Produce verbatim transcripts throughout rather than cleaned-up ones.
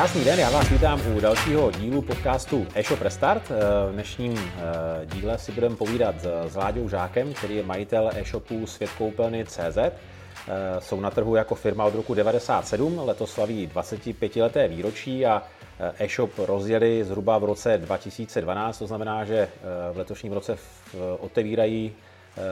Krásný den, já vás vítám u dalšího dílu podcastu eShop Restart. V dnešním díle si budeme povídat s Láďou Žákem, který je majitel e-shopu světkoupelny tečka cé zet. Jsou na trhu jako firma od roku devadesát sedm, letos slaví dvacetipětileté výročí a e-shop rozjeli zhruba v roce dva tisíce dvanáct, to znamená, že v letošním roce otevírají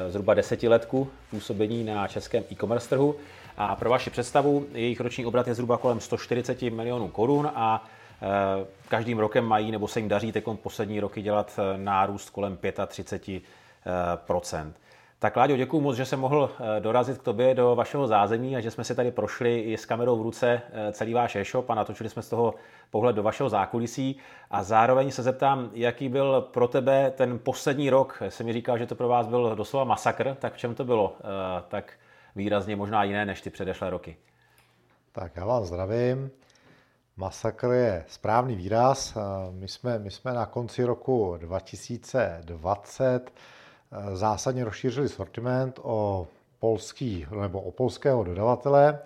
zhruba desetiletku působení na českém e-commerce trhu. A pro vaši představu, jejich roční obrat je zhruba kolem sto čtyřicet milionů korun a e, každým rokem mají, nebo se jim daří teď poslední roky dělat nárůst kolem třicet pět procent. Tak Láďo, děkuju moc, že jsem mohl dorazit k tobě do vašeho zázemí a že jsme se tady prošli i s kamerou v ruce celý váš e-shop a natočili jsme z toho pohled do vašeho zákulisí. A zároveň se zeptám, jaký byl pro tebe ten poslední rok? Jsi mi říkal, že to pro vás byl doslova masakr, tak v čem to bylo? E, tak výrazně možná jiné než ty předešlé roky. Tak já vás zdravím. Masakr je správný výraz. My jsme, my jsme na konci roku dva tisíce dvacet zásadně rozšířili sortiment o polský nebo o polského dodavatele,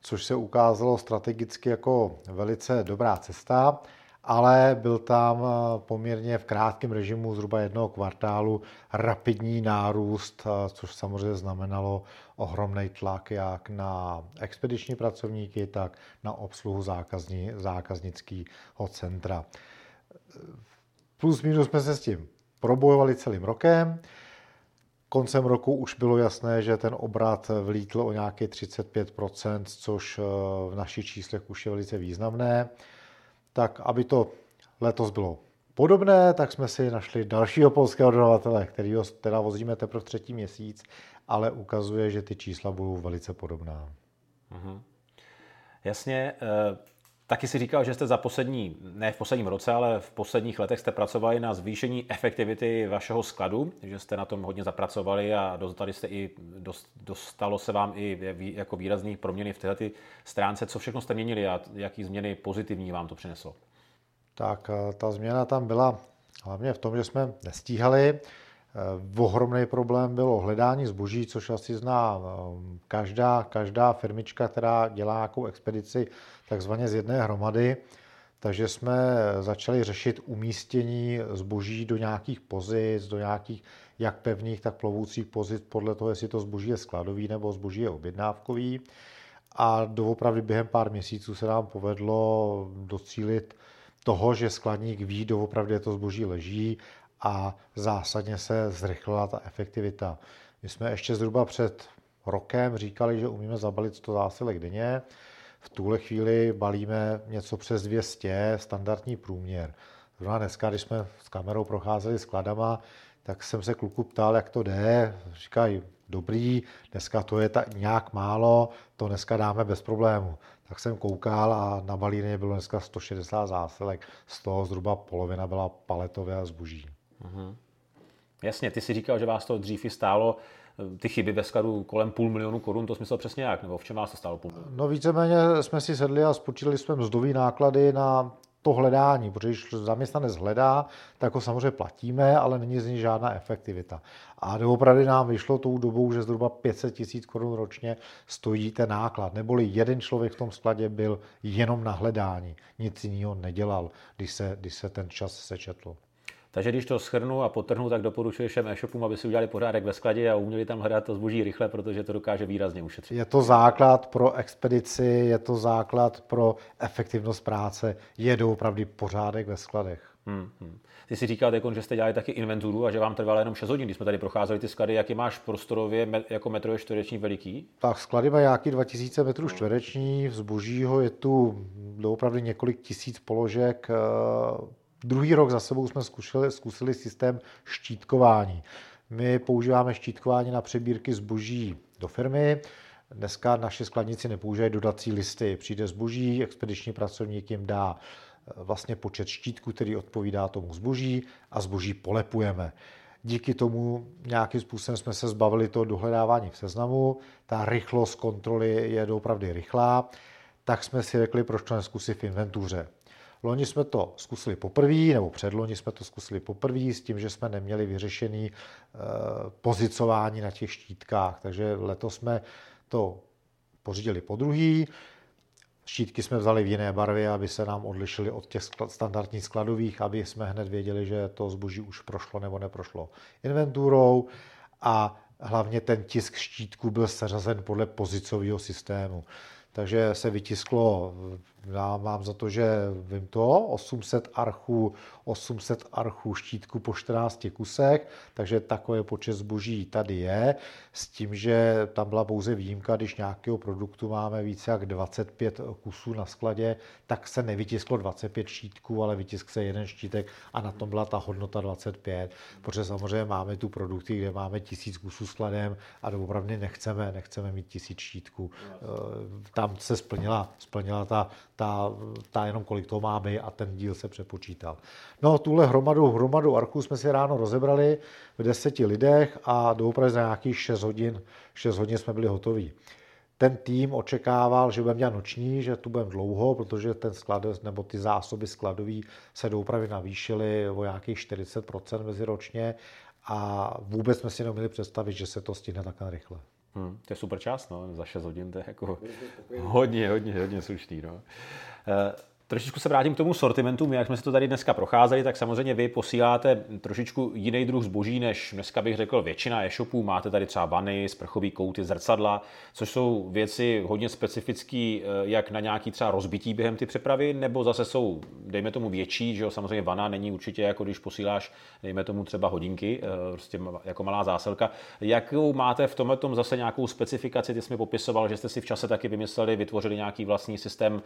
což se ukázalo strategicky jako velice dobrá cesta, ale byl tam poměrně v krátkém režimu zhruba jednoho kvartálu rapidní nárůst, což samozřejmě znamenalo ohromný tlak jak na expediční pracovníky, tak na obsluhu zákazní, zákaznického centra. Plus minus jsme se s tím probojovali celým rokem. Koncem roku už bylo jasné, že ten obrat vlítl o nějaké třicet pět procent, což v našich číslech už je velice významné. Tak aby to letos bylo podobné, tak jsme si našli dalšího polského dodavatele, kterýho teda vozíme teprve třetí měsíc, ale ukazuje, že ty čísla budou velice podobná. Mhm. Jasně. Taky si říkal, že jste za poslední, ne v posledním roce, ale v posledních letech jste pracovali na zvýšení efektivity vašeho skladu, že jste na tom hodně zapracovali a dostali jste i, dostalo se vám i jako výrazných proměny v této ty stránce. Co všechno jste měnili a jaký změny pozitivní vám to přineslo? Tak ta změna tam byla hlavně v tom, že jsme nestíhali. Ohromný problém bylo hledání zboží, což asi zná každá, každá firmička, která dělá nějakou expedici takzvaně z jedné hromady. Takže jsme začali řešit umístění zboží do nějakých pozic, do nějakých jak pevných, tak plovoucích pozic, podle toho, jestli to zboží je skladový nebo zboží je objednávkový. A doopravdy během pár měsíců se nám povedlo docílit toho, že skladník ví, doopravdy to zboží leží, a zásadně se zrychlila ta efektivita. My jsme ještě zhruba před rokem říkali, že umíme zabalit sto zásilek denně. V tuhle chvíli balíme něco přes dvě stě, standardní průměr. Zrovna dneska, když jsme s kamerou procházeli skladama, tak jsem se kluku ptal, jak to jde. Říkají, dobrý, dneska to je ta, nějak málo, to dneska dáme bez problému. Tak jsem koukal a na balíně bylo dneska sto šedesát zásilek, z toho zhruba polovina byla paletové zboží. Uhum. Jasně, ty si říkal, že vás to dřív i stálo, ty chyby ve skladu kolem půl milionu korun, to smysl přesně jak, nebo v čem vás to stálo půl milionu? No víceméně jsme si sedli a spočítali jsme mzdové náklady na to hledání, protože když zaměstnanec hledá, tak ho samozřejmě platíme, ale není z ní žádná efektivita. A doopravdy nám vyšlo tou dobou, že zhruba pět set tisíc korun ročně stojí ten náklad. Neboli jeden člověk v tom skladě byl jenom na hledání, nic jiného nedělal, když se, když se ten čas sečetl. Takže když to shrnu a potrhnu, tak doporučuji všem e-shopům, aby si udělali pořádek ve skladě a uměli tam hledat to zboží rychle, protože to dokáže výrazně ušetřit. Je to základ pro expedici, je to základ pro efektivnost práce, je doopravdy pořádek ve skladech. Hmm, hmm. Ty si říkal, že jste dělali taky inventuru a že vám trvalo jenom šest hodin, když jsme tady procházeli ty sklady. Jaký máš prostorově jako metrově čtvereční veliký? Tak sklady mají nějaký dva tisíce metrů čtverečních, zbožího je tu doopravdy několik tisíc položek. Druhý rok za sebou jsme zkusili, zkusili systém štítkování. My používáme štítkování na přebírky zboží do firmy. Dneska naši skladníci nepoužívají dodací listy. Přijde zboží, expediční pracovník jim dá vlastně počet štítků, který odpovídá tomu zboží a zboží polepujeme. Díky tomu nějakým způsobem jsme se zbavili toho dohledávání v seznamu. Ta rychlost kontroly je doopravdy rychlá. Tak jsme si řekli, proč to nezkusit v inventuře. Loni jsme to zkusili poprvé, nebo předloni jsme to zkusili poprvé s tím, že jsme neměli vyřešené e, pozicování na těch štítkách. Takže letos jsme to pořídili podruhé. Štítky jsme vzali v jiné barvě, aby se nám odlišily od těch standardních skladových, aby jsme hned věděli, že to zboží už prošlo nebo neprošlo inventurou, a hlavně ten tisk štítku byl seřazen podle pozicového systému. Takže se vytisklo, já mám za to, že vím to, osm set archů, osm set archů štítku po čtrnácti kusech, takže takový počet zboží tady je, s tím, že tam byla pouze výjimka, když nějakého produktu máme více jak dvacet pět kusů na skladě, tak se nevytisklo dvacet pět štítků, ale vytiskl se jeden štítek a na tom byla ta hodnota dvacet pět, protože samozřejmě máme tu produkty, kde máme tisíc kusů skladem a doopravdy nechceme, nechceme mít tisíc štítků. Tam se splnila, splnila ta, ta, ta jenom kolik toho máme, a ten díl se přepočítal. No, tuhle hromadu, hromadu arků jsme si ráno rozebrali v deseti lidech a doopravdy za nějakých šest hodin, šest hodin jsme byli hotoví. Ten tým očekával, že budeme dělat noční, že tu budeme dlouho, protože ten sklad, nebo ty zásoby skladový se doopravdy navýšily o nějakých čtyřicet procent meziročně a vůbec jsme si neuměli představit, že se to stihne takhle rychle. Hmm, to je super čas, no. Za šest hodin to je jako hodně, hodně, hodně slušný. No. E, trošičku se vrátím k tomu sortimentu. My, jak jsme se to tady dneska procházeli, tak samozřejmě vy posíláte trošičku jiný druh zboží, než dneska bych řekl většina e-shopů. Máte tady třeba vany, sprchový kouty, zrcadla, což jsou věci hodně specifické, jak na nějaký třeba rozbití během ty přepravy, nebo zase jsou, dejme tomu, větší, že jo, samozřejmě vana není určitě, jako když posíláš, dejme tomu třeba hodinky, prostě jako malá zásilka. Jakou máte v tomhle tom zase nějakou specifikaci, ty jsi mi popisoval, že jste si v čase taky vymysleli, vytvořili nějaký vlastní systém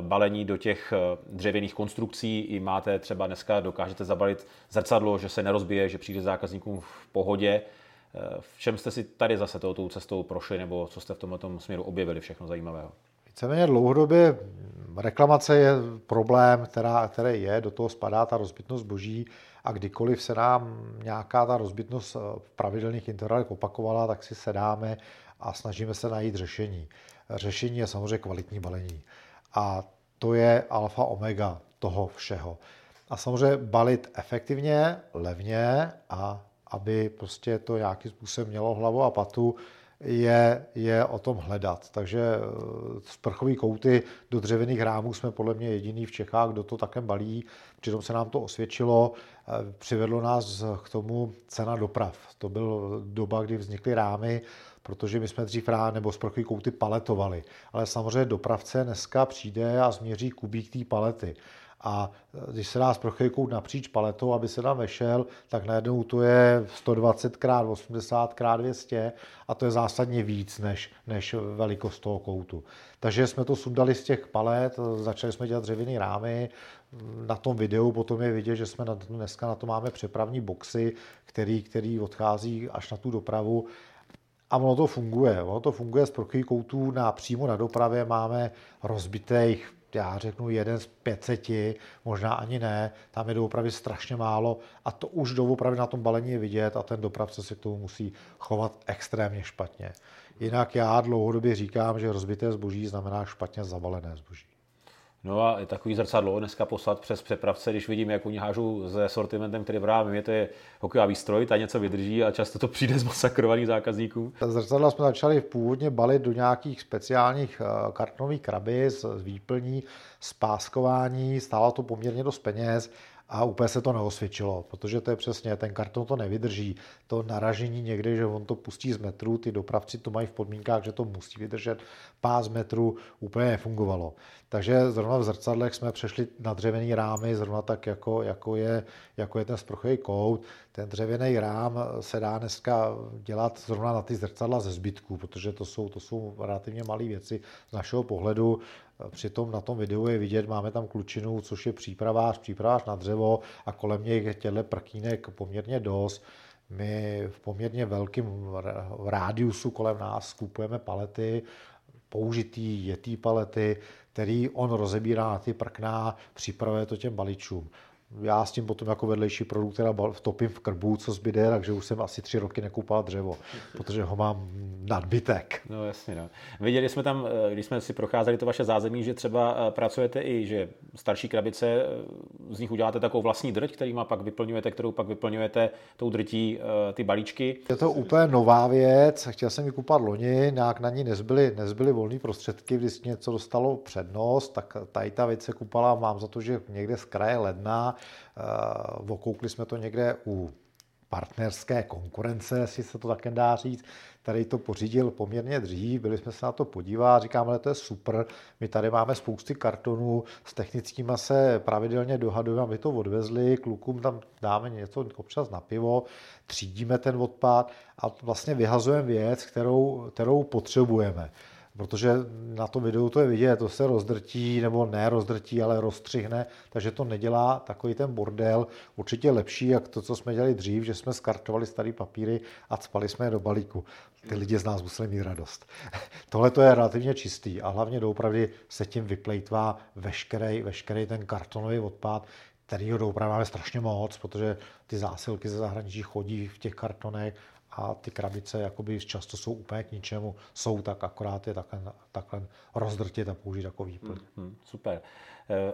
balení do těch dřevěných konstrukcí, i máte třeba dneska, dokážete zabalit zrcadlo, že se nerozbije, že přijde zákazníkům v pohodě. V čem jste si tady zase tou cestou prošli, nebo co jste v tomhle tom směru objevili všechno zajímavého? Víceméně dlouhodobě reklamace je problém, která, který je, do toho spadá ta rozbitnost zboží, a kdykoliv se nám nějaká ta rozbitnost v pravidelných intervalech opakovala, tak si sedáme a snažíme se najít řešení. Řešení je samozřejmě kvalitní balení a to je alfa omega toho všeho. A samozřejmě balit efektivně, levně a aby prostě to nějakým způsobem mělo hlavu a patu, Je, je o tom hledat. Takže sprchové kouty do dřevěných rámů jsme podle mě jediný v Čechách, kdo to také balí. Přitom se nám to osvědčilo, přivedlo nás k tomu cena doprav. To byla doba, kdy vznikly rámy, protože my jsme dřív rámy nebo sprchové kouty paletovali. Ale samozřejmě dopravce dneska přijde a změří kubík té palety. A když se dá sprchový kout napříč paletou, aby se tam vešel, tak najednou to je sto dvacet krát osmdesát krát dvě stě a to je zásadně víc než, než velikost toho koutu. Takže jsme to sundali z těch palet, začali jsme dělat dřevěné rámy. Na tom videu potom je vidět, že jsme na, dneska na to máme přepravní boxy, který, který odchází až na tu dopravu. A ono to funguje. Ono to funguje z sprchových koutů na, přímo na dopravě máme rozbitých, já řeknu jeden z pětseti, možná ani ne, tam je doopravdy strašně málo a to už doopravdy na tom balení je vidět a ten dopravce se k tomu musí chovat extrémně špatně. Jinak já dlouhodobě říkám, že rozbité zboží znamená špatně zabalené zboží. No a takový zrcadlo dneska poslat přes přepravce, když vidím, jak oni hážou se sortimentem, který právě to je hokejový výstroj, ta něco vydrží a často to přijde z masakrovaných zákazníků. Zrcadla jsme začali původně balit do nějakých speciálních kartonových krabic z výplní, z páskování, stálo to poměrně dost peněz. A úplně se to neosvědčilo, protože to je přesně, ten karton to nevydrží, to naražení někde, že on to pustí z metru, ty dopravci to mají v podmínkách, že to musí vydržet pár metrů, úplně nefungovalo. Takže zrovna v zrcadlech jsme přešli na dřevěný rámy, zrovna tak, jako, jako, je, jako je ten sprchový kout. Ten dřevěný rám se dá dneska dělat zrovna na ty zrcadla ze zbytků, protože to jsou, to jsou relativně malé věci z našeho pohledu. Přitom na tom videu je vidět, máme tam klučinu, což je přípravář, přípravář na dřevo a kolem něj těhle prkínek poměrně dost. My v poměrně velkém rádiusu kolem nás skupujeme palety, použitý jetý palety, který on rozebírá na ty prkna, připravuje to těm baličům. já s tím potom jako vedlejší produkt teda vtopím v krbu, co zbyde, takže už jsem asi tři roky nekoupal dřevo, protože ho mám nadbytek. No jasně, no. Viděli jsme tam, když jsme si procházeli to vaše zázemí, že třeba pracujete i, že starší krabice, z nich uděláte takovou vlastní drť, který má pak vyplňujete, kterou pak vyplňujete tou drtí ty balíčky. Je to úplně nová věc, chtěl jsem ji kupovat loni, nějak na ní nezbyly, nezbyly volné prostředky, když něco dostalo přednost, tak tady ta věc se kupala, mám za to, že někde z kraje ledna. Uh, okoukli jsme to někde u partnerské konkurence, jestli se to také dá říct, tady to pořídil poměrně dřív, byli jsme se na to podívat, říkáme, ale to je super, my tady máme spousty kartonů, s technickýma se pravidelně dohadujeme, aby to odvezli, klukům tam dáme něco občas na pivo, třídíme ten odpad a vlastně vyhazujeme věc, kterou, kterou potřebujeme. Protože na tom videu to je vidět, to se rozdrtí, nebo ne rozdrtí, ale rozstřihne, takže to nedělá takový ten bordel. Určitě lepší, jak to, co jsme dělali dřív, že jsme skartovali starý papíry a cpali jsme je do balíku. Ty lidi z nás museli mít radost. Tohle to je relativně čistý a hlavně doopravdy se tím vyplejtvá veškerej, veškerej ten kartonový odpad, kterýho doopravdy máme strašně moc, protože ty zásilky ze zahraničí chodí v těch kartonech, a ty krabice jakoby často jsou úplně k ničemu, jsou tak akorát je takhle, takhle rozdrtit a použít jako výplň. Mm, super.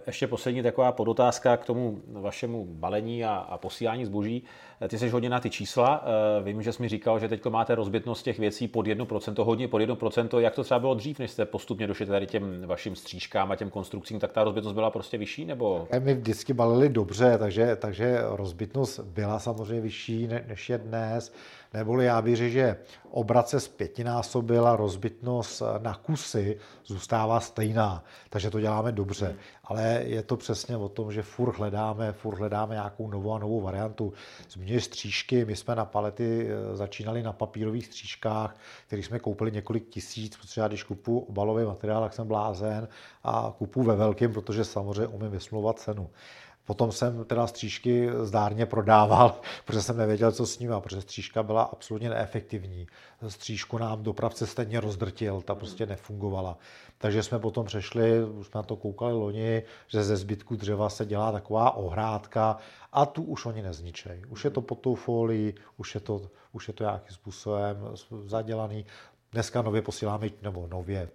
Ještě poslední taková podotázka k tomu vašemu balení a, a posílání zboží. Ty jsi hodně na ty čísla. Vím, že jsi mi říkal, že teď máte rozbětnost těch věcí pod jedno procento, hodně pod jedno procento. Jak to třeba bylo dřív, než jste postupně došli tady těm vašim stříškám a těm konstrukcím, tak ta rozbětnost byla prostě vyšší? Nebo? My vždycky balili dobře, takže, takže rozbětnost byla samozřejmě vyšší než je dnes. Neboli já věřím, že obrat se zpětinásobila, rozbitnost na kusy zůstává stejná, takže to děláme dobře. Ale je to přesně o tom, že furt hledáme, furt hledáme nějakou novou a novou variantu. Změnili stříšky, my jsme na palety začínali na papírových stříškách, které jsme koupili několik tisíc, protože já když kupuju obalový materiál, tak jsem blázen a kupuju ve velkém, protože samozřejmě umím vysmlouvat cenu. Potom jsem teda stříšky zdárně prodával, protože jsem nevěděl, co s ním, protože stříška byla absolutně neefektivní. Stříšku nám dopravce stejně rozdrtil, ta prostě nefungovala. Takže jsme potom přešli, už jsme na to koukali loni, že ze zbytku dřeva se dělá taková ohrádka a tu už oni nezničejí. Už je to pod tou folií, už je to, už je to nějakým způsobem zadělaný. Dneska nově posíláme, nebo nově,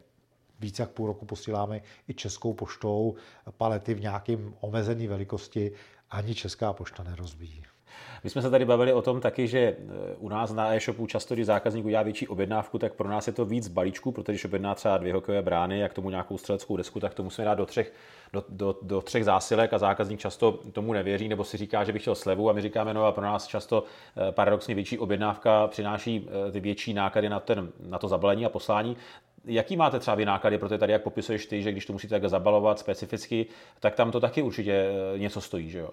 víc jak půl roku posíláme i Českou poštou palety v nějakém omezené velikosti, ani Česká pošta nerozbíjí. My jsme se tady bavili o tom taky, že u nás na e-shopu často, když zákazník udělá větší objednávku, tak pro nás je to víc balíčků, protože když objedná třeba dvě hokejové brány a k tomu nějakou střeleckou desku, tak to musíme dát do třech, do, do, do třech zásilek a zákazník často tomu nevěří nebo si říká, že by chtěl slevu a my říkáme, no a pro nás často paradoxně větší objednávka přináší ty větší náklady na, ten, na to zabalení a poslání. Jaký máte třeba vy náklady, protože tady jak popisuješ ty, že když to musíte takhle zabalovat specificky, tak tam to taky určitě něco stojí, že jo?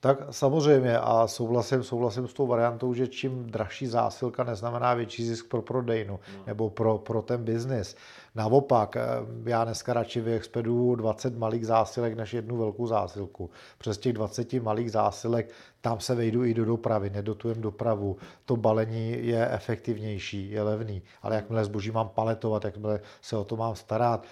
Tak samozřejmě a souhlasím, souhlasím s tou variantou, že čím dražší zásilka neznamená větší zisk pro prodejnu no. nebo pro, pro ten biznis. Naopak, já dneska radši vyexpeduju dvacet malých zásilek než jednu velkou zásilku. Přes těch dvacet malých zásilek tam se vejdu i do dopravy, nedotujem dopravu. To balení je efektivnější, je levný, ale jakmile zboží mám paletovat, jakmile se o to mám starat,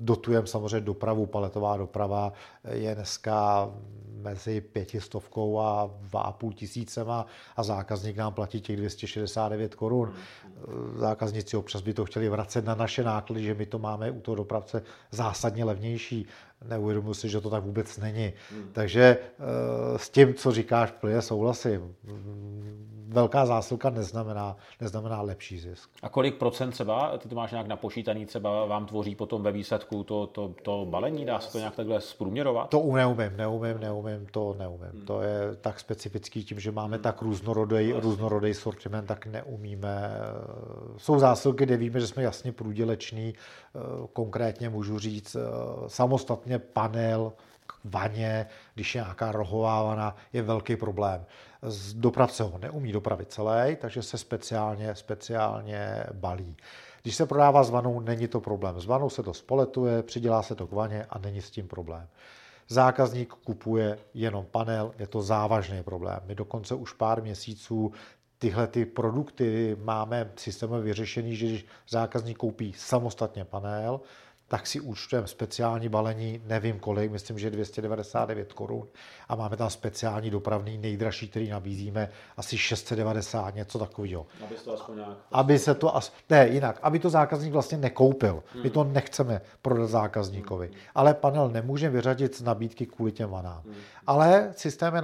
dotujem samozřejmě dopravu. Paletová doprava je dneska mezi pětistovkou a dva a půl tisícema a zákazník nám platí těch dvě stě šedesát devět korun. Zákazníci občas by to chtěli vracet na naše náklady, že my to máme u toho dopravce zásadně levnější. Neuvědomuji si, že to tak vůbec není. Takže s tím, co říkáš, plně souhlasím. Velká zásilka neznamená, neznamená lepší zisk. A kolik procent třeba, ty to máš nějak napočítaný, třeba vám tvoří potom ve výsledku to, to, to balení? Dá se to nějak takhle zprůměrovat? To neumím, neumím, neumím, to neumím. Hmm. To je tak specifický tím, že máme hmm. tak různorodej, hmm. různorodej sortiment, tak neumíme. Jsou zásilky, kde víme, že jsme jasně průděleční. Konkrétně můžu říct samostatně panel, vaně, když je nějaká rohová vana, je velký problém. Dopravce ho neumí dopravit celý, takže se speciálně, speciálně balí. Když se prodává s vanou, není to problém. S vanou se to spoletuje, přidělá se to k vaně a není s tím problém. Zákazník kupuje jenom panel, je to závažný problém. My dokonce už pár měsíců tyhle ty produkty máme systémově vyřešený, že když zákazník koupí samostatně panel, tak si účtujeme speciální balení, nevím kolik, myslím, že dvě stě devadesát devět korun a máme tam speciální dopravný, nejdražší, který nabízíme, asi šest set devadesát, něco takového. Aby se to aspoň nějak... Aby se to as... Ne, jinak, aby to zákazník vlastně nekoupil. Hmm. My to nechceme prodat zákazníkovi, hmm. ale panel nemůžeme vyřadit z nabídky kvůli těm vanám. Hmm. Ale systém je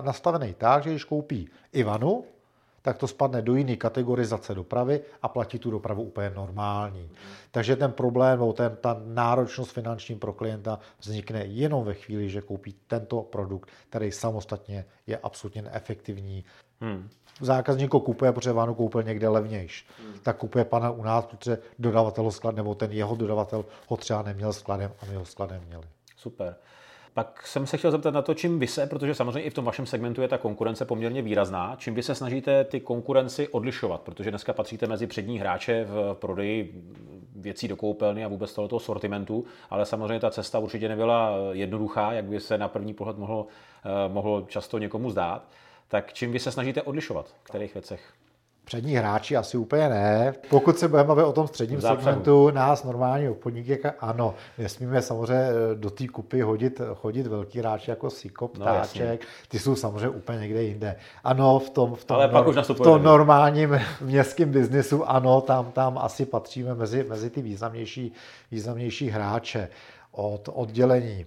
nastavený tak, že když koupí i vanu, tak to spadne do jiné kategorizace dopravy a platí tu dopravu úplně normální. Takže ten problém, ten, ta náročnost finanční pro klienta vznikne jenom ve chvíli, že koupí tento produkt, který samostatně je absolutně neefektivní. Hmm. Zákazník kupuje, protože vánu koupil někde levnější, hmm. tak kupuje pana u nás, protože dodavatel ho sklad, nebo ten jeho dodavatel ho třeba neměl skladem a my ho skladem měli. Super. Pak jsem se chtěl zeptat na to, čím vy se, protože samozřejmě i v tom vašem segmentu je ta konkurence poměrně výrazná, čím vy se snažíte ty konkurenci odlišovat, protože dneska patříte mezi přední hráče v prodeji věcí do koupelny a vůbec tohoto sortimentu, ale samozřejmě ta cesta určitě nebyla jednoduchá, jak by se na první pohled mohlo, mohlo často někomu zdát. Tak čím vy se snažíte odlišovat, v kterých věcech? Přední hráči asi úplně ne. Pokud se budeme bavit o tom středním Zápřebu. segmentu, nás normální obchodníky, ano, nesmíme samozřejmě do té kupy hodit, chodit velký hráči jako Siko, Ptáček, no, ty jsou samozřejmě úplně někde jinde. Ano, v tom, v tom, nor, v tom normálním městském biznesu, ano, tam, tam asi patříme mezi, mezi ty významnější, významnější hráče od oddělení.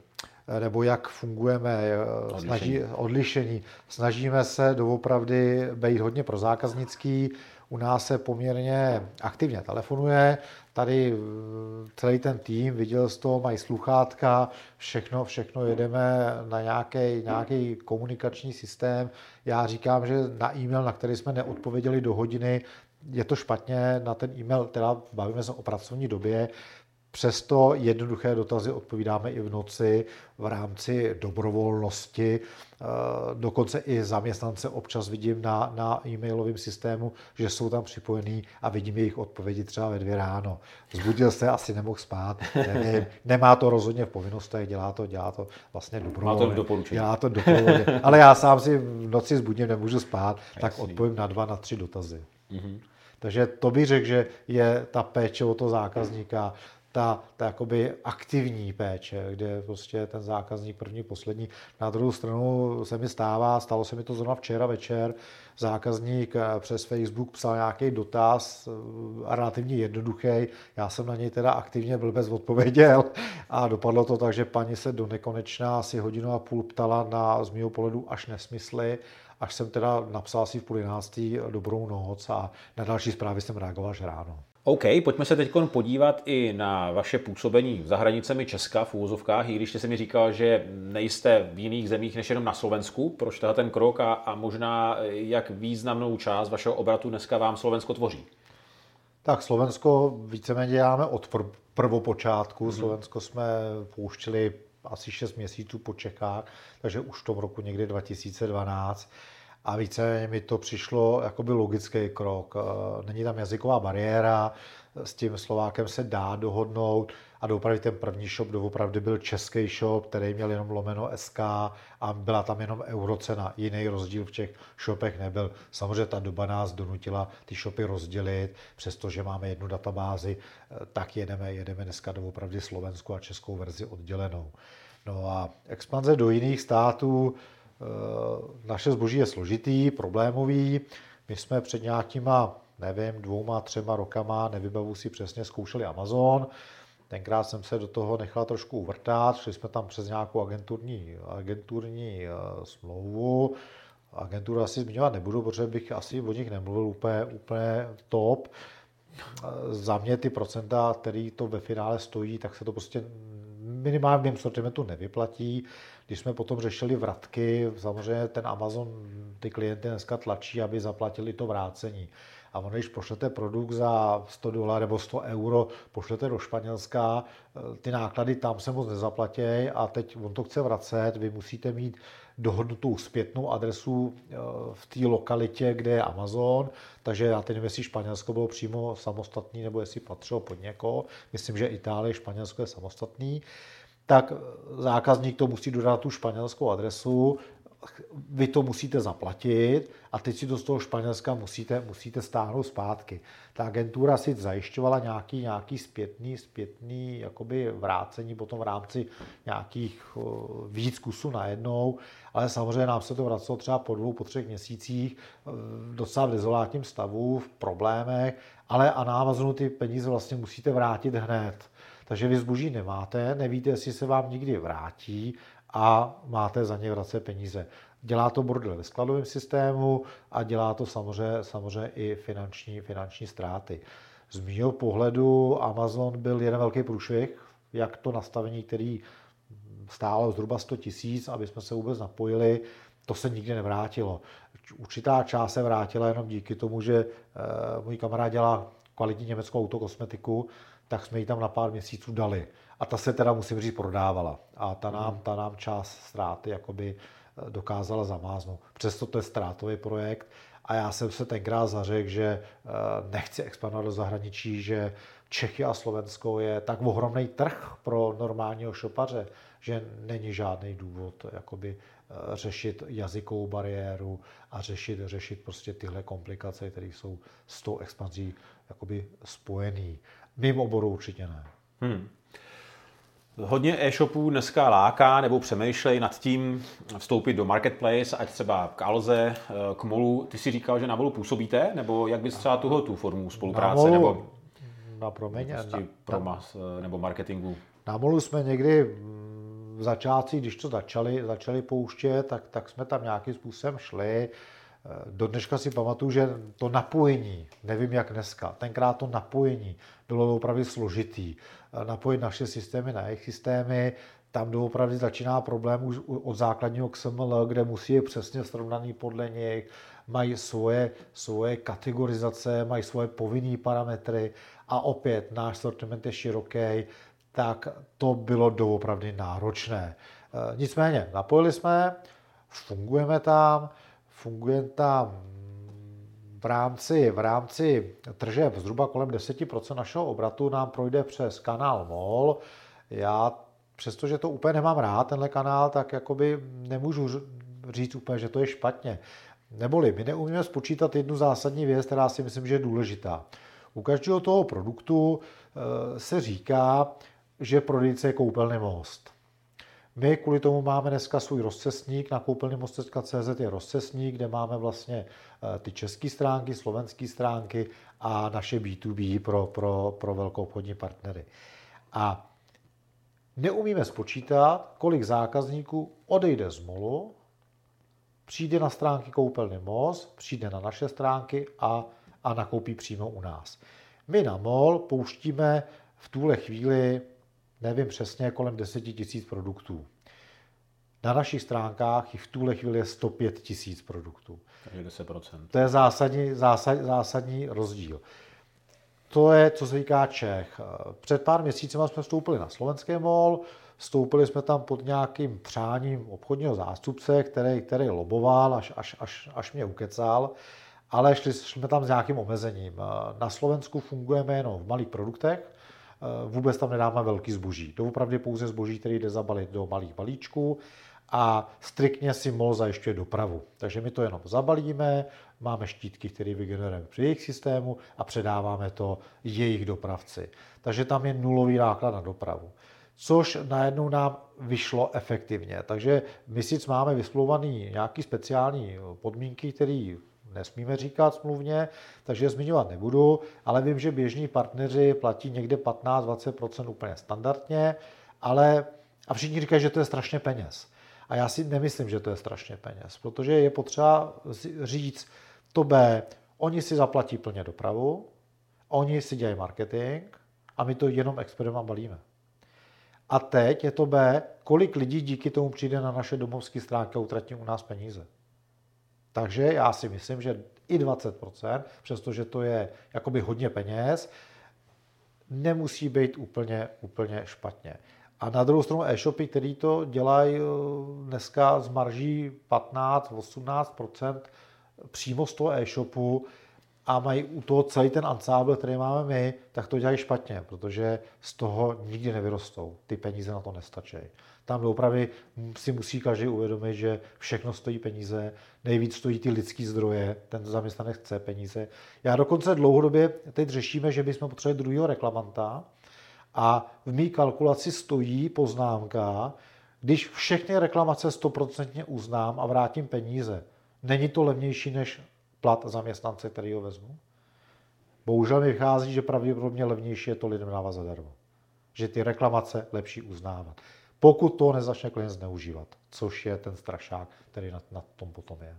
Nebo jak fungujeme, odlišení. Snaží, odlišení. Snažíme se doopravdy být hodně prozákaznický, u nás se poměrně aktivně telefonuje, tady celý ten tým, viděl z toho, mají sluchátka, všechno, všechno jedeme na nějaký, nějaký komunikační systém. Já říkám, že na e-mail, na který jsme neodpověděli do hodiny, je to špatně, na ten e-mail, teda bavíme se o pracovní době, přesto jednoduché dotazy odpovídáme i v noci v rámci dobrovolnosti. Dokonce i zaměstnance občas vidím na, na e-mailovém systému, že jsou tam připojení a vidím jejich odpovědi třeba ve dvě ráno. Zbudil se, asi nemohl spát. Nevím. Nemá to rozhodně v povinnostech, dělá to, dělá to vlastně dobrovolně. Dělá to dobrovolně. Ale já sám si v noci zbudím, nemůžu spát, tak odpovím na dva, na tři dotazy. Mm-hmm. Takže to bych řekl, že je ta péče o toho zákazníka, ta, ta jakoby aktivní péče, kde prostě ten zákazník první, poslední. Na druhou stranu se mi stává, stalo se mi to zrovna včera večer, zákazník přes Facebook psal nějaký dotaz, relativně jednoduchý, já jsem na něj teda aktivně blbec odpověděl a dopadlo to tak, že paní se do nekonečna asi hodinu a půl ptala na, z mýho pohledu, až nesmysly, až jsem teda napsal si v půl jedenáctý dobrou noc a na další zprávy jsem reagoval až ráno. OK, pojďme se teď podívat i na vaše působení za hranicemi Česka v uvozovkách, i když jste si mi říkal, že nejste v jiných zemích než jenom na Slovensku. Proč tahle ten krok a, a možná jak významnou část vašeho obratu dneska vám Slovensko tvoří? Tak Slovensko víceméně děláme od prv, prvopočátku. Hmm. Slovensko jsme pouštili asi šest měsíců po Čechách, takže už v tom roku někdy dva tisíce dvanáct. A víceméně mi to přišlo jakoby logický krok. Není tam jazyková bariéra, s tím Slovákem se dá dohodnout a doopravdy ten první shop doopravdy byl český shop, který měl jenom lomeno S K a byla tam jenom eurocena. Jiný rozdíl v těch shopech nebyl. Samozřejmě ta doba nás donutila ty shopy rozdělit, přestože máme jednu databázi, tak jedeme, jedeme dneska doopravdy slovenskou a českou verzi oddělenou. No a expanze do jiných států, naše zboží je složitý, problémový. My jsme před nějakýma, nevím, dvouma, třema rokama, nevybavu si přesně, zkoušeli Amazon. Tenkrát jsem se do toho nechal trošku uvrtat, šli jsme tam přes nějakou agenturní, agenturní smlouvu. Agenturu asi zmiňovat nebudu, protože bych asi o nich nemluvil úplně, úplně top. Za mě ty procenta, který to ve finále stojí, tak se to prostě minimálně v mém sortimentu nevyplatí. Když jsme potom řešili vratky, samozřejmě ten Amazon ty klienty dneska tlačí, aby zaplatili to vrácení. A ono, když pošlete produkt za sto dolarů nebo sto euro, pošlete do Španělska, ty náklady tam se moc nezaplatějí a teď on to chce vracet, vy musíte mít dohodnutou zpětnou adresu v té lokalitě, kde je Amazon, takže já teď nevím, jestli Španělsko bylo přímo samostatný nebo jestli patřilo pod někoho, myslím, že Itálie, Španělsko je samostatný, tak zákazník to musí dodat tu španělskou adresu, vy to musíte zaplatit a teď si to z toho Španělska musíte, musíte stáhnout zpátky. Ta agentura si zajišťovala nějaký, nějaký zpětný, zpětný jakoby vrácení potom v rámci nějakých uh, víc kusů najednou, ale samozřejmě nám se to vracelo třeba po dvou, po třech měsících uh, docela v dezolátním stavu, v problémech, ale a na Amazonu ty peníze vlastně musíte vrátit hned. Takže vy zboží nemáte, nevíte, jestli se vám nikdy vrátí a máte za ně vracet peníze. Dělá to bordel ve skladovém systému a dělá to samozřejmě, samozřejmě i finanční, finanční ztráty. Z mého pohledu Amazon byl jeden velký průšvih, jak to nastavení, který stálo zhruba sto tisíc, aby jsme se vůbec napojili, to se nikdy nevrátilo. Určitá část se vrátila jenom díky tomu, že e, můj kamarád dělá kvalitní německou autokosmetiku, tak jsme ji tam na pár měsíců dali. A ta se teda, musím říct, prodávala. A ta nám, ta nám část ztráty jakoby dokázala zamáznout. Přesto to je ztrátový projekt a já jsem se tenkrát zařekl, že nechci expandovat do zahraničí, že Čechy a Slovensko je tak ohromný trh pro normálního šopaře, že není žádný důvod jakoby řešit jazykovou bariéru a řešit, řešit prostě tyhle komplikace, které jsou s tou expanzí jakoby spojený. Mým oboru určitě ne. Hmm. Hodně e-shopů dneska láká nebo přemýšlej nad tím vstoupit do marketplace, ať třeba k Alze, k Mallu. Ty si říkal, že na Mallu působíte? Nebo jak bys třeba tuhle tu formu spolupráce na nebo na proměně, prostě na, proma, na, nebo marketingu? Na Mallu jsme někdy v začátcích, když to začali, začali pouštět, tak, tak jsme tam nějakým způsobem šli. Do dneška si pamatuju, že to napojení, nevím jak dneska, tenkrát to napojení bylo opravdu složitý. Napojit naše systémy na jejich systémy, tam doopravdy začíná problém už od základního X M L, kde musí je přesně srovnaný podle nich, mají svoje, svoje kategorizace, mají svoje povinné parametry a opět náš sortiment je široký, tak to bylo doopravdy náročné. Nicméně, napojili jsme, fungujeme tam, Funguje tam v rámci, v rámci tržeb zhruba kolem deset procent našeho obratu nám projde přes kanál Mall. Já, přestože to úplně nemám rád, tenhle kanál, tak jakoby nemůžu říct úplně, že to je špatně. Neboli, my neumíme spočítat jednu zásadní věc, která si myslím, že je důležitá. U každého toho produktu se říká, že prodejce je koupelný most. My kvůli tomu máme dneska svůj rozcestník, na koupelny most tečka cé zet je rozcestník, kde máme vlastně ty české stránky, slovenské stránky a naše bé dvě bé pro, pro, pro velkoobchodní partnery. A neumíme spočítat, kolik zákazníků odejde z Mallu, přijde na stránky Koupelny Most, přijde na naše stránky a, a nakoupí přímo u nás. My na Mall pouštíme v tuhle chvíli nevím přesně, kolem deset tisíc produktů. Na našich stránkách jich v tuhle chvíli je sto pět tisíc produktů. Takže deset procent. To je zásadní, zásad, zásadní rozdíl. To je, co se říká Čech. Před pár měsíci jsme vstoupili na slovenský Mall, vstoupili jsme tam pod nějakým přáním obchodního zástupce, který, který loboval, až, až, až, až mě ukecal, ale šli jsme tam s nějakým omezením. Na Slovensku fungujeme jenom v malých produktech, vůbec tam nedáme velký zboží. To opravdu pouze zboží, který jde zabalit do malých balíčků a striktně si Mall zajišťuje dopravu. Takže my to jenom zabalíme, máme štítky, které vygenerujeme při jejich systému a předáváme to jejich dopravci. Takže tam je nulový náklad na dopravu. Což najednou nám vyšlo efektivně. Takže my sice máme vysmlouvané nějaké speciální podmínky, které nesmíme říkat smluvně, takže je zmiňovat nebudu, ale vím, že běžní partneři platí někde patnáct až dvacet procent úplně standardně, ale a všichni říkají, že to je strašně peněz. A já si nemyslím, že to je strašně peněz, protože je potřeba říct to B, oni si zaplatí plně dopravu, oni si dělají marketing a my to jenom expedem balíme. A teď je to B, kolik lidí díky tomu přijde na naše domovské stránky a utratí u nás peníze. Takže já si myslím, že i dvacet procent, přestože to je jakoby hodně peněz, nemusí být úplně, úplně špatně. A na druhou stranu e-shopy, který to dělají dneska z marží patnáct až osmnáct procent přímo z toho e-shopu a mají u toho celý ten ansábl, který máme my, tak to dělají špatně, protože z toho nikdy nevyrostou. Ty peníze na to nestačí. tam doopravdy si musí každý uvědomit, že všechno stojí peníze, nejvíc stojí ty lidský zdroje, ten zaměstnanec chce peníze. Já dokonce dlouhodobě teď řešíme, že bychom potřebovali druhého reklamanta a v mý kalkulaci stojí poznámka, když všechny reklamace stoprocentně uznám a vrátím peníze, není to levnější než plat zaměstnance, který ho vezmu? Bohužel mi vychází, že pravděpodobně levnější je to lidem dávat zadarmo. Že ty reklamace lepší uznávat. Pokud to nezačne klient zneužívat, což je ten strašák, který na, na tom potom je.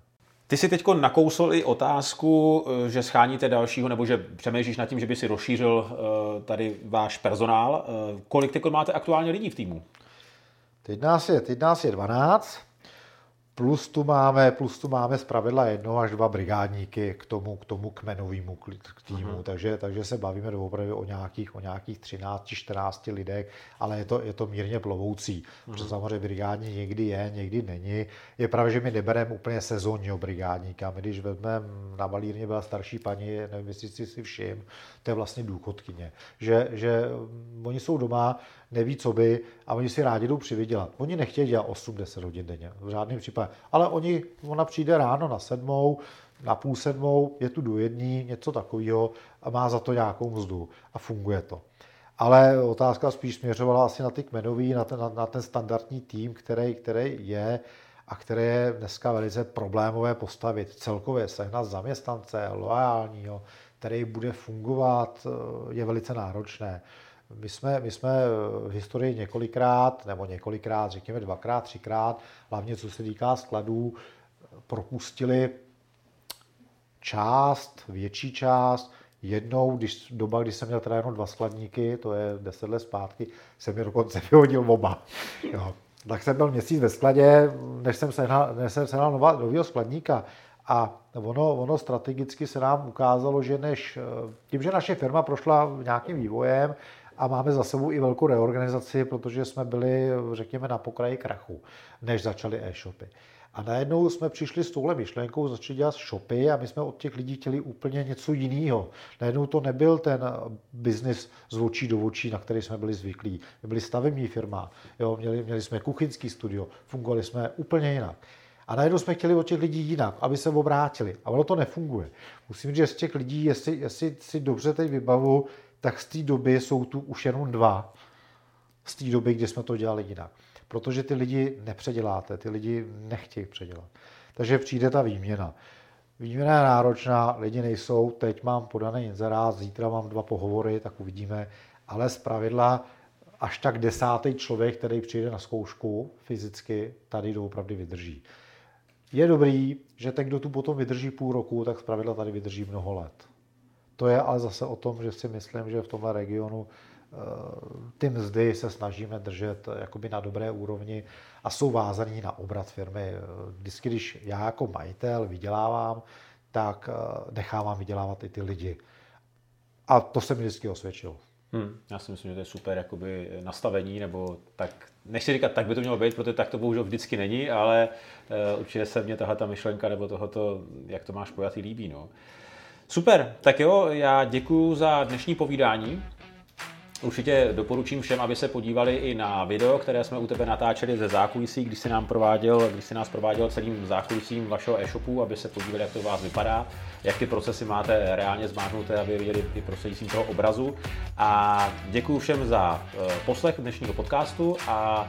Ty si teď nakousl i otázku, že scháníte dalšího, nebo že přemýšlíš nad tím, že by si rozšířil tady váš personál. Kolik teď máte aktuálně lidí v týmu? Teď nás je, teď nás je dvanáct, plus tu máme, plus tu máme zpravidla jedno až dva brigádníky k tomu, k tomu kmenovému k týmu, uh-huh. takže, takže se bavíme doopravdy o nějakých, o nějakých třináct čtrnáct lidech, ale je to, je to mírně plovoucí, uh-huh. protože samozřejmě brigádní někdy je, někdy není. Je pravda, že my nebereme úplně sezónního brigádníka, my když vezmeme, na malírně byla starší paní, nevím, jestli si si všim, to je vlastně důchodkyně, že, že oni jsou doma, neví, co by, a oni si rádi jdou přivydělat. Oni nechtějí dělat osm deset hodin denně, v žádném případě. Ale oni, ona přijde ráno na sedmou, na půl sedmou, je tu do jedný, něco takového a má za to nějakou mzdu a funguje to. Ale otázka spíš směřovala asi na ty kmenový, na ten, na, na ten standardní tým, který, který je a který je dneska velice problémové postavit. Celkově sehnat zaměstnance, loajálního, který bude fungovat, je velice náročné. My jsme, my jsme v historii několikrát, nebo několikrát, řekněme dvakrát, třikrát, hlavně co se týká skladů, propustili část, větší část. Jednou, když doba, když jsem měl teda jenom dva skladníky, to je deset let zpátky, jsem je dokonce vyhodil oba. Jo. Tak jsem byl měsíc ve skladě, než jsem sehnal, než jsem sehnal nová, novýho skladníka. A ono, ono strategicky se nám ukázalo, že než, tím, že naše firma prošla nějakým vývojem, a máme za sebou i velkou reorganizaci, protože jsme byli, řekněme, na pokraji krachu, než začaly e-shopy. A najednou jsme přišli s touhle myšlenkou, začali dělat shopy a my jsme od těch lidí chtěli úplně něco jiného. Najednou to nebyl ten biznis z očí do očí, na který jsme byli zvyklí. My byli stavební firma, jo, měli, měli jsme kuchyňský studio, fungovali jsme úplně jinak. A najednou jsme chtěli od těch lidí jinak, aby se obrátili. A ono to nefunguje. Musím říct, že z těch lidí, jestli, jestli si dobře teď vybavu, tak z té doby jsou tu už jenom dva, z té doby, kdy jsme to dělali jinak. Protože ty lidi nepředěláte, ty lidi nechtějí předělat. Takže přijde ta výměna. Výměna je náročná, lidi nejsou, teď mám podaný inzerát, zítra mám dva pohovory, tak uvidíme, ale zpravidla až tak desátý člověk, který přijde na zkoušku fyzicky, tady doopravdy vydrží. Je dobrý, že ten, kdo tu potom vydrží půl roku, tak zpravidla tady vydrží mnoho let. To je ale zase o tom, že si myslím, že v tomhle regionu ty mzdy se snažíme držet jakoby na dobré úrovni a jsou vázaný na obrat firmy. Vždycky, když já jako majitel vydělávám, tak nechávám vydělávat i ty lidi. A to se mi vždycky osvědčilo. Hmm, já si myslím, že to je super jakoby nastavení, nebo tak, nechci říkat, tak by to mělo být, protože tak to bohužel vždycky není, ale uh, určitě se mě tahle ta myšlenka nebo tohoto, jak to máš pojatý, líbí. No. Super, tak jo, já děkuju za dnešní povídání. Určitě doporučím všem, aby se podívali i na video, které jsme u tebe natáčeli ze zákulisí, když jsi nám prováděl, když jsi nás prováděl celým zákulisím vašeho e-shopu, aby se podívali, jak to u vás vypadá, jak ty procesy máte reálně zmáhnuté, aby viděli i prostřednictvím toho obrazu. A děkuju všem za poslech dnešního podcastu a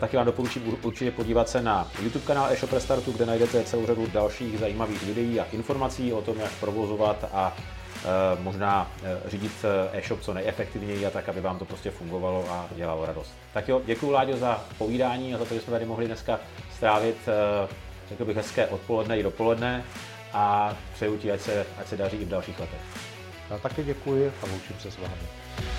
taky vám doporučím určitě podívat se na YouTube kanál eShop Restartu, kde najdete celou řadu dalších zajímavých videí a informací o tom, jak provozovat a možná řídit e-shop co nejefektivněji a tak, aby vám to prostě fungovalo a dělalo radost. Tak jo, děkuju, Láďo, za povídání a za to, že jsme tady mohli dneska strávit, řekl bych, hezké odpoledne i dopoledne a přeju ti, ať se, ať se daří i v dalších letech. Já taky děkuji a loučím se s vámi.